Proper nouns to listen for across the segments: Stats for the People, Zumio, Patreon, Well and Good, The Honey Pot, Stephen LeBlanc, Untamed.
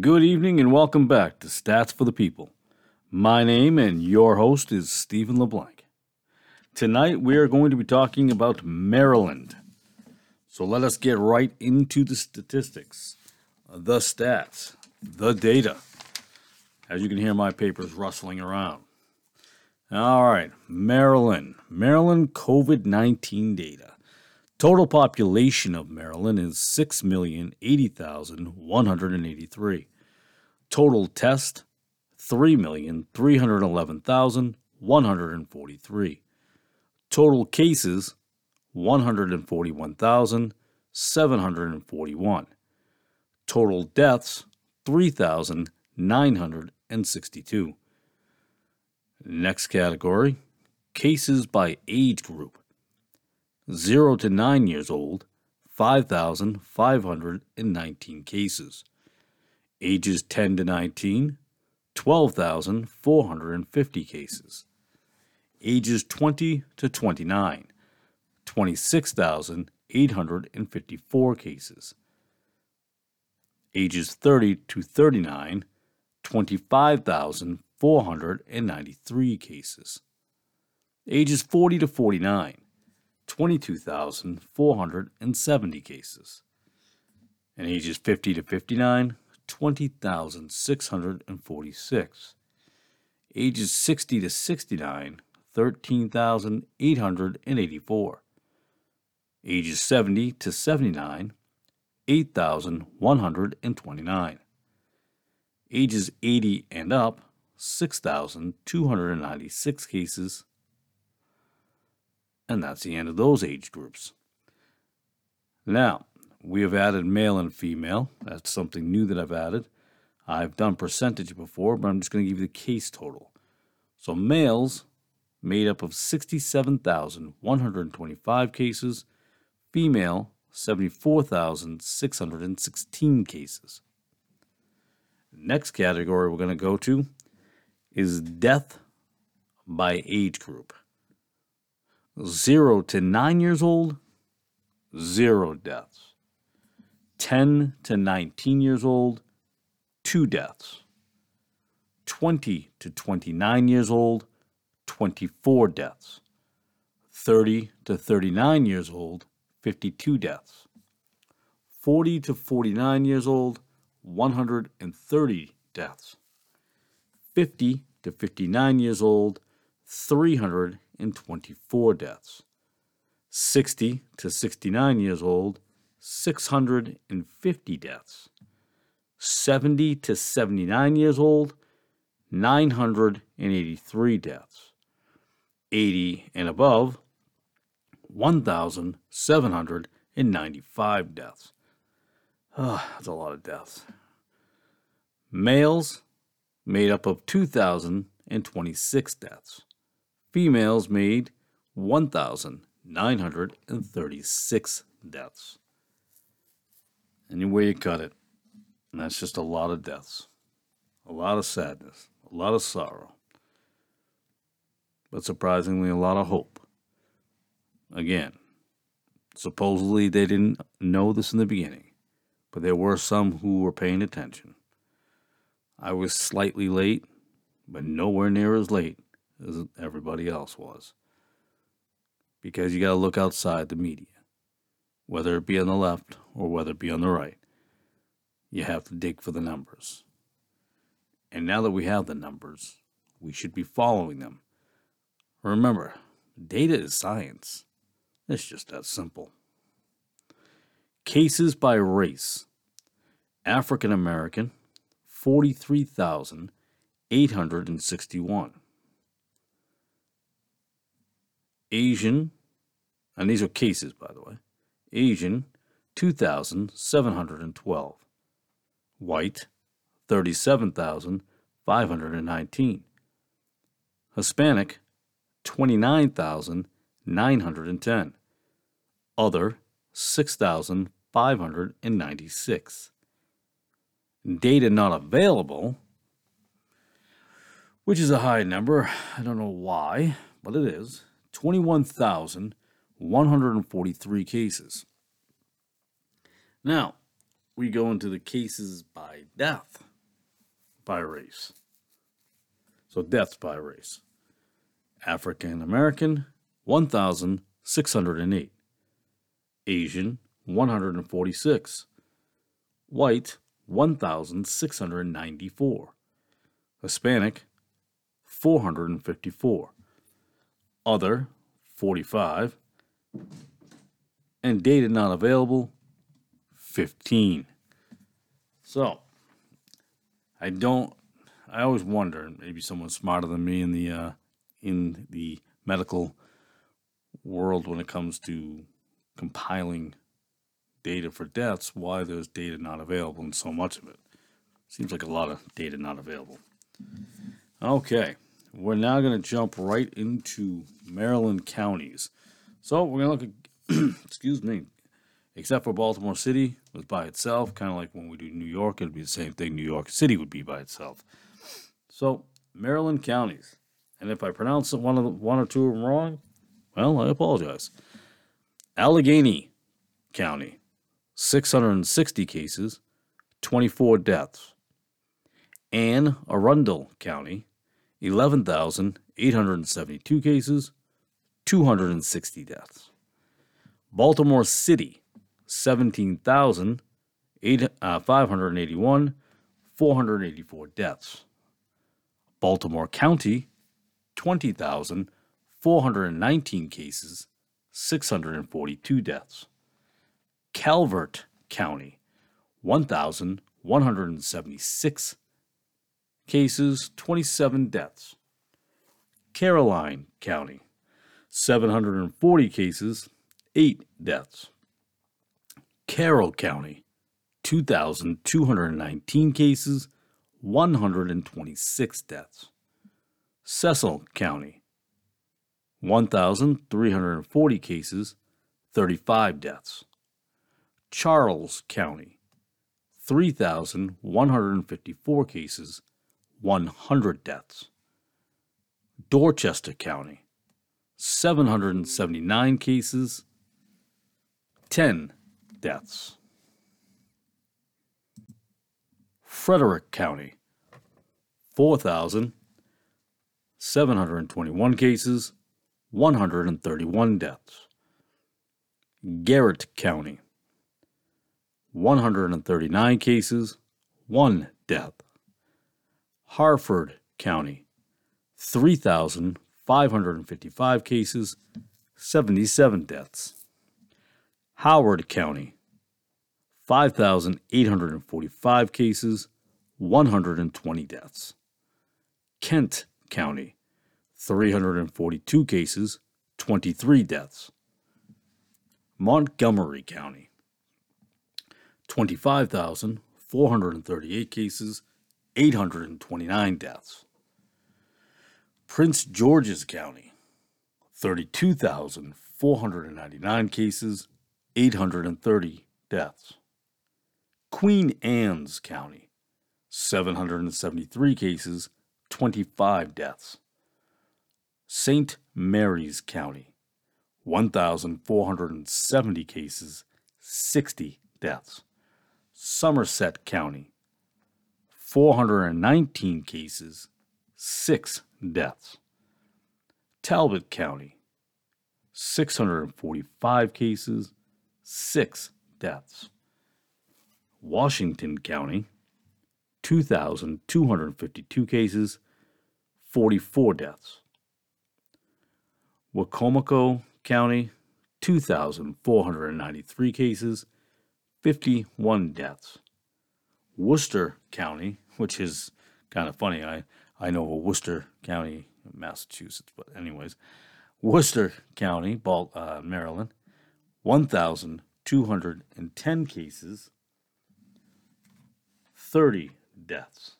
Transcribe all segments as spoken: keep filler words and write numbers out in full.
Good evening and welcome back to Stats for the People. My name and your host is Stephen LeBlanc. Tonight we are going to be talking about Maryland. So let us get right into the statistics, the stats, the data. As you can hear, my papers rustling around. All right, Maryland. Maryland COVID nineteen data. Total population of Maryland is six million eighty thousand one hundred eighty-three. Total test, three million three hundred eleven thousand one hundred forty-three. Total cases, one hundred forty-one thousand seven hundred forty-one. Total deaths, three thousand nine hundred sixty-two. Next category, cases by age group. zero to nine years old, five thousand five hundred nineteen cases. Ages ten to nineteen, twelve thousand four hundred fifty cases. Ages twenty to twenty-nine, twenty-six thousand eight hundred fifty-four cases. Ages thirty to thirty-nine, twenty-five thousand four hundred ninety-three cases. Ages forty to forty-nine, twenty-two thousand four hundred seventy cases. And ages fifty to fifty-nine, twenty thousand six hundred forty-six. Ages sixty to sixty-nine, thirteen thousand eight hundred eighty-four. Ages seventy to seventy-nine, eight thousand one hundred twenty-nine. Ages eighty and up, six thousand two hundred ninety-six cases. And that's the end of those age groups. Now, we have added male and female. That's something new that I've added. I've done percentage before, but I'm just going to give you the case total. So males made up of sixty-seven thousand one hundred twenty-five cases, female seventy-four thousand six hundred sixteen cases. Next category we're going to go to is death by age group. zero to nine years old, zero deaths. ten to nineteen years old, two deaths. twenty to twenty-nine years old, twenty-four deaths. thirty to thirty-nine years old, fifty-two deaths. forty to forty-nine years old, one hundred thirty deaths. fifty to fifty-nine years old, three hundred twenty-four deaths. sixty to sixty-nine years old, six hundred fifty deaths. seventy to seventy-nine years old, nine hundred eighty-three deaths. eighty and above, one thousand seven hundred ninety-five deaths. Oh, that's a lot of deaths. Males made up of two thousand twenty-six deaths. Females made one thousand nine hundred thirty-six deaths. Any way you cut it, and that's just a lot of deaths, a lot of sadness, a lot of sorrow, but surprisingly a lot of hope. Again, supposedly they didn't know this in the beginning, but there were some who were paying attention. I was slightly late, but nowhere near as late as everybody else was. Because you got to look outside the media. Whether it be on the left or whether it be on the right, you have to dig for the numbers. And now that we have the numbers, we should be following them. Remember, data is science. It's just that simple. Cases by race. African American, forty-three thousand eight hundred sixty-one. Asian, and these are cases, by the way, Asian, two thousand seven hundred twelve. White, thirty-seven thousand five hundred nineteen. Hispanic, twenty-nine thousand nine hundred ten. Other, six thousand five hundred ninety-six. Data not available, which is a high number. I don't know why, but it is. twenty-one thousand one hundred forty-three cases. Now, we go into the cases by death, by race. So deaths by race. African American, one thousand six hundred eight. Asian, one hundred forty-six. White, one thousand six hundred ninety-four. Hispanic, four hundred fifty-four. Other, forty-five. And data not available, fifteen. So, I don't, I always wonder, maybe someone smarter than me in the, uh, in the medical world when it comes to compiling data for deaths, why there's data not available in so much of it. Seems like a lot of data not available. Okay, we're now going to jump right into Maryland counties. So we're going to look at, excuse me, except for Baltimore City was by itself, kind of like when we do New York, it would be the same thing. New York City would be by itself. So Maryland counties, and if I pronounce one of the, one or two of them wrong, well, I apologize. Allegheny County, six hundred sixty cases, twenty-four deaths. Anne Arundel County, eleven thousand eight hundred seventy-two cases, two hundred sixty deaths. Baltimore City, seventeen thousand five hundred eighty-one, four hundred eighty-four deaths. Baltimore County, twenty thousand four hundred nineteen cases, six hundred forty-two deaths. Calvert County, one thousand one hundred seventy-six cases, twenty-seven deaths. Caroline County, seven hundred forty cases, eight deaths. Carroll County, two thousand two hundred nineteen cases, one hundred twenty-six deaths. Cecil County, one thousand three hundred forty cases, thirty-five deaths. Charles County, three thousand one hundred fifty-four cases, one hundred deaths. Dorchester County, seven hundred seventy-nine cases, ten deaths. Frederick County, four thousand seven hundred twenty-one cases, one hundred thirty-one deaths. Garrett County, one hundred thirty-nine cases, one death. Harford County, three thousand five hundred fifty-five cases, seventy-seven deaths. Howard County, five thousand eight hundred forty-five cases, one hundred twenty deaths. Kent County, three hundred forty-two cases, twenty-three deaths. Montgomery County, twenty-five thousand four hundred thirty-eight cases, eight hundred twenty-nine deaths. Prince George's County, thirty-two thousand four hundred ninety-nine cases, eight hundred thirty deaths. Queen Anne's County, seven hundred seventy-three cases, twenty-five deaths. Saint Mary's County, one thousand four hundred seventy cases, sixty deaths. Somerset County, four hundred nineteen cases, six deaths. Talbot County, six hundred forty-five cases, six deaths. Washington County, two thousand two hundred fifty-two cases, forty-four deaths. Wicomico County, two thousand four hundred ninety-three cases, fifty-one deaths. Worcester County, which is kind of funny. I, I know of Worcester County, Massachusetts, but anyways. Worcester County, Bal- uh, Maryland, one thousand two hundred ten cases, thirty deaths.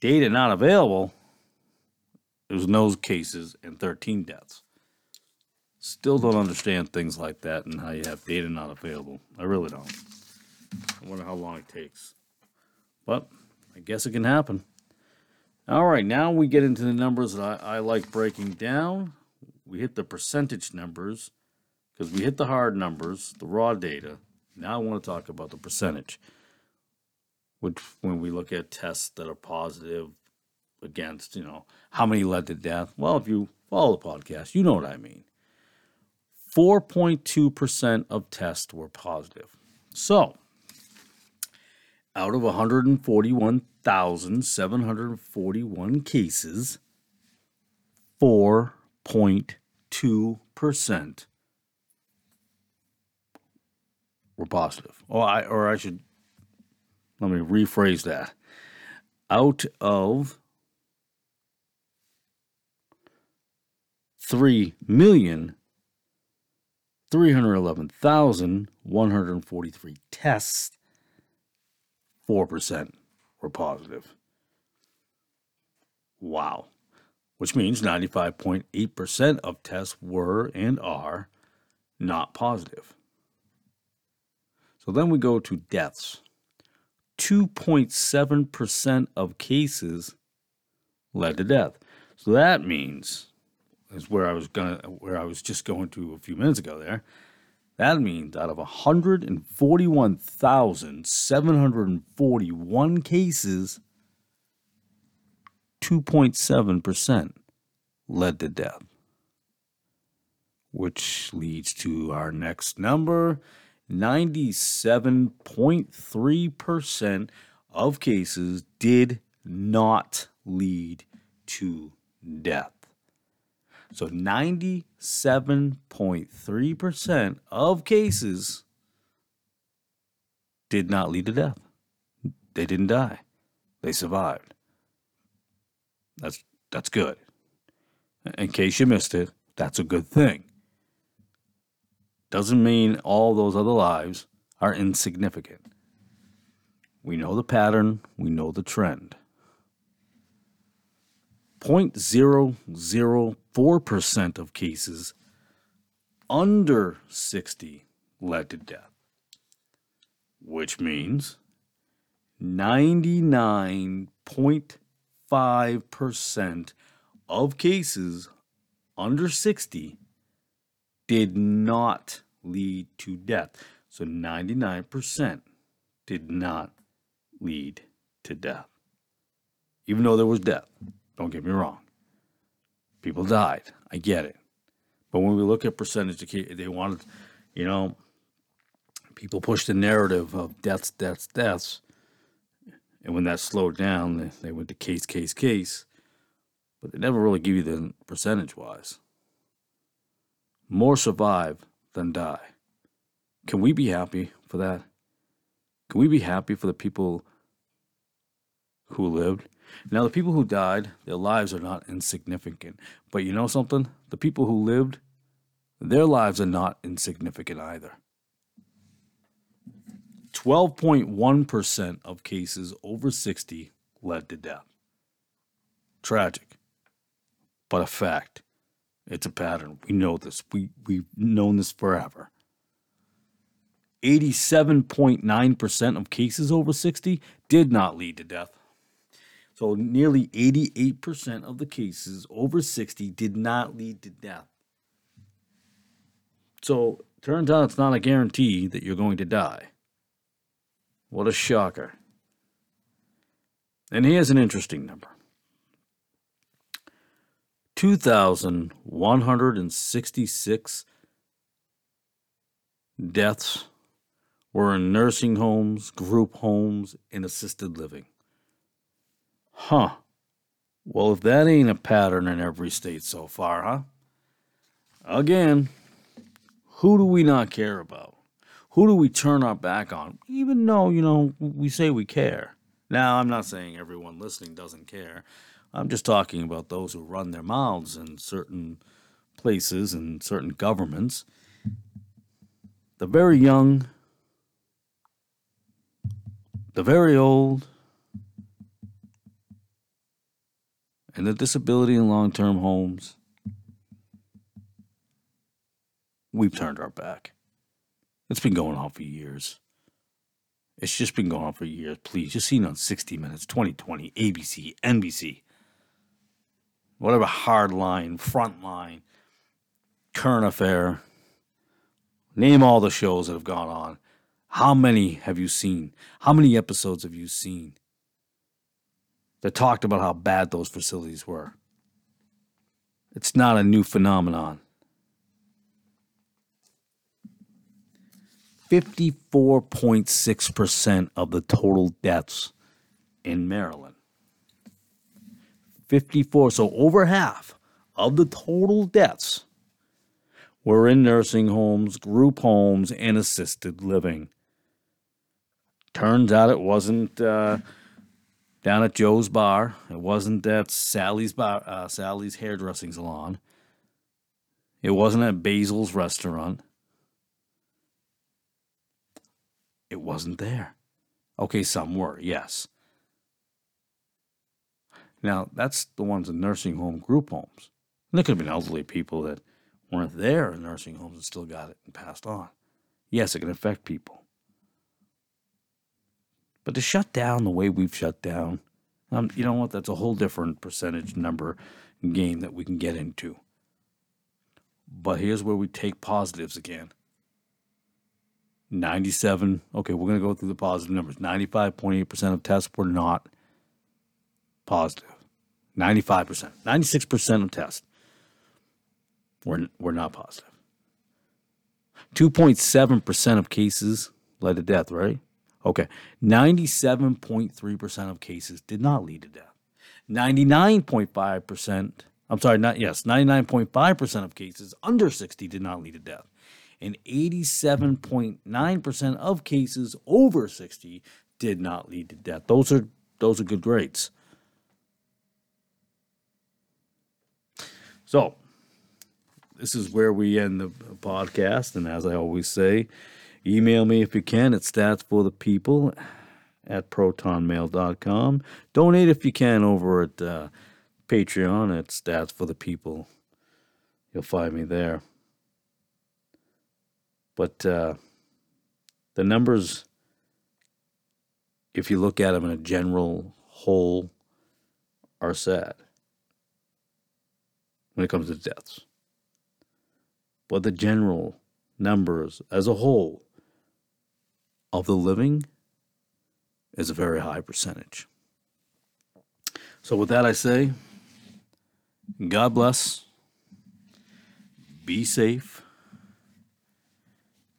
Data not available. There's no cases and thirteen deaths. Still don't understand things like that and how you have data not available. I really don't. I wonder how long it takes. But I guess it can happen. All right, now we get into the numbers that I, I like breaking down. We hit the percentage numbers because we hit the hard numbers, the raw data. Now I want to talk about the percentage, which when we look at tests that are positive against, you know, how many led to death? Well, if you follow the podcast, you know what I mean. four point two percent of tests were positive. So out of one hundred forty-one thousand seven hundred forty-one cases, four point two percent were positive. Or I, or I should, let me rephrase that. Out of three million three hundred eleven thousand one hundred forty-three tests, four percent were positive. Wow. Which means ninety-five point eight percent of tests were and are not positive. So then we go to deaths. two point seven percent of cases led to death. So that means, is where I was gonna, where I was just going to a few minutes ago there. That means out of one hundred forty-one thousand seven hundred forty-one cases, two point seven percent led to death, which leads to our next number. ninety-seven point three percent of cases did not lead to death. So ninety-seven point three percent of cases did not lead to death. They didn't die. They survived. That's that's good. In case you missed it, that's a good thing. Doesn't mean all those other lives are insignificant. We know the pattern. We know the trend. zero point zero zero four percent of cases under sixty led to death, which means ninety-nine point five percent of cases under sixty did not lead to death. So ninety-nine percent did not lead to death, even though there was death. Don't get me wrong. People died. I get it. But when we look at percentage, they wanted, you know, people pushed the narrative of deaths, deaths, deaths. And when that slowed down, they went to case, case, case. But they never really give you the percentage-wise. More survive than die. Can we be happy for that? Can we be happy for the people who lived? Now, the people who died, their lives are not insignificant. But you know something? The people who lived, their lives are not insignificant either. twelve point one percent of cases over sixty led to death. Tragic, but a fact. It's a pattern. We know this. We, we've known this forever. eighty-seven point nine percent of cases over sixty did not lead to death. So nearly eighty-eight percent of the cases over sixty did not lead to death. So turns out it's not a guarantee that you're going to die. What a shocker. And here's an interesting number. two thousand one hundred sixty-six deaths were in nursing homes, group homes, and assisted living. Huh. Well, if that ain't a pattern in every state so far, huh? Again, who do we not care about? Who do we turn our back on? Even though, you know, we say we care. Now, I'm not saying everyone listening doesn't care. I'm just talking about those who run their mouths in certain places and certain governments. The very young, the very old, and the disability and long-term homes, we've turned our back. It's been going on for years. It's just been going on for years. Please, you've seen on sixty minutes, twenty twenty, A B C, N B C, whatever hardline, frontline, current affair, Name all the shows that have gone on. How many have you seen? How many episodes have you seen that talked about how bad those facilities were? It's not a new phenomenon. fifty-four point six percent of the total deaths in Maryland. fifty-four, so over half of the total deaths were in nursing homes, group homes, and assisted living. Turns out it wasn't uh, down at Joe's Bar. It wasn't at Sally's bar, uh, Sally's hairdressing salon. It wasn't at Basil's restaurant. It wasn't there. Okay, some were, yes. Now, that's the ones in nursing home, group homes. And there could have been elderly people that weren't there in nursing homes and still got it and passed on. Yes, it can affect people. But to shut down the way we've shut down, um, you know what? That's a whole different percentage number game that we can get into. But here's where we take positives again. ninety-seven, okay, we're going to go through the positive numbers. ninety-five point eight percent of tests were not positive. ninety-five percent. ninety-six percent of tests were, were not positive. two point seven percent of cases led to death, right? Okay. ninety-seven point three percent of cases did not lead to death. ninety-nine point five percent, I'm sorry, not yes, ninety-nine point five percent of cases under sixty did not lead to death. And eighty-seven point nine percent of cases over sixty did not lead to death. Those are those are good grades. So, this is where we end the podcast. And as I always say, email me if you can at statsforthepeople at protonmail dot com. Donate if you can over at uh, Patreon at statsforthepeople. You'll find me there. But uh, the numbers, if you look at them in a general whole, are sad when it comes to deaths. But the general numbers as a whole of the living is a very high percentage. So with that, I say, God bless. Be safe.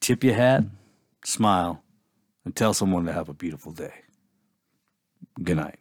Tip your hat, smile, and tell someone to have a beautiful day. Good night.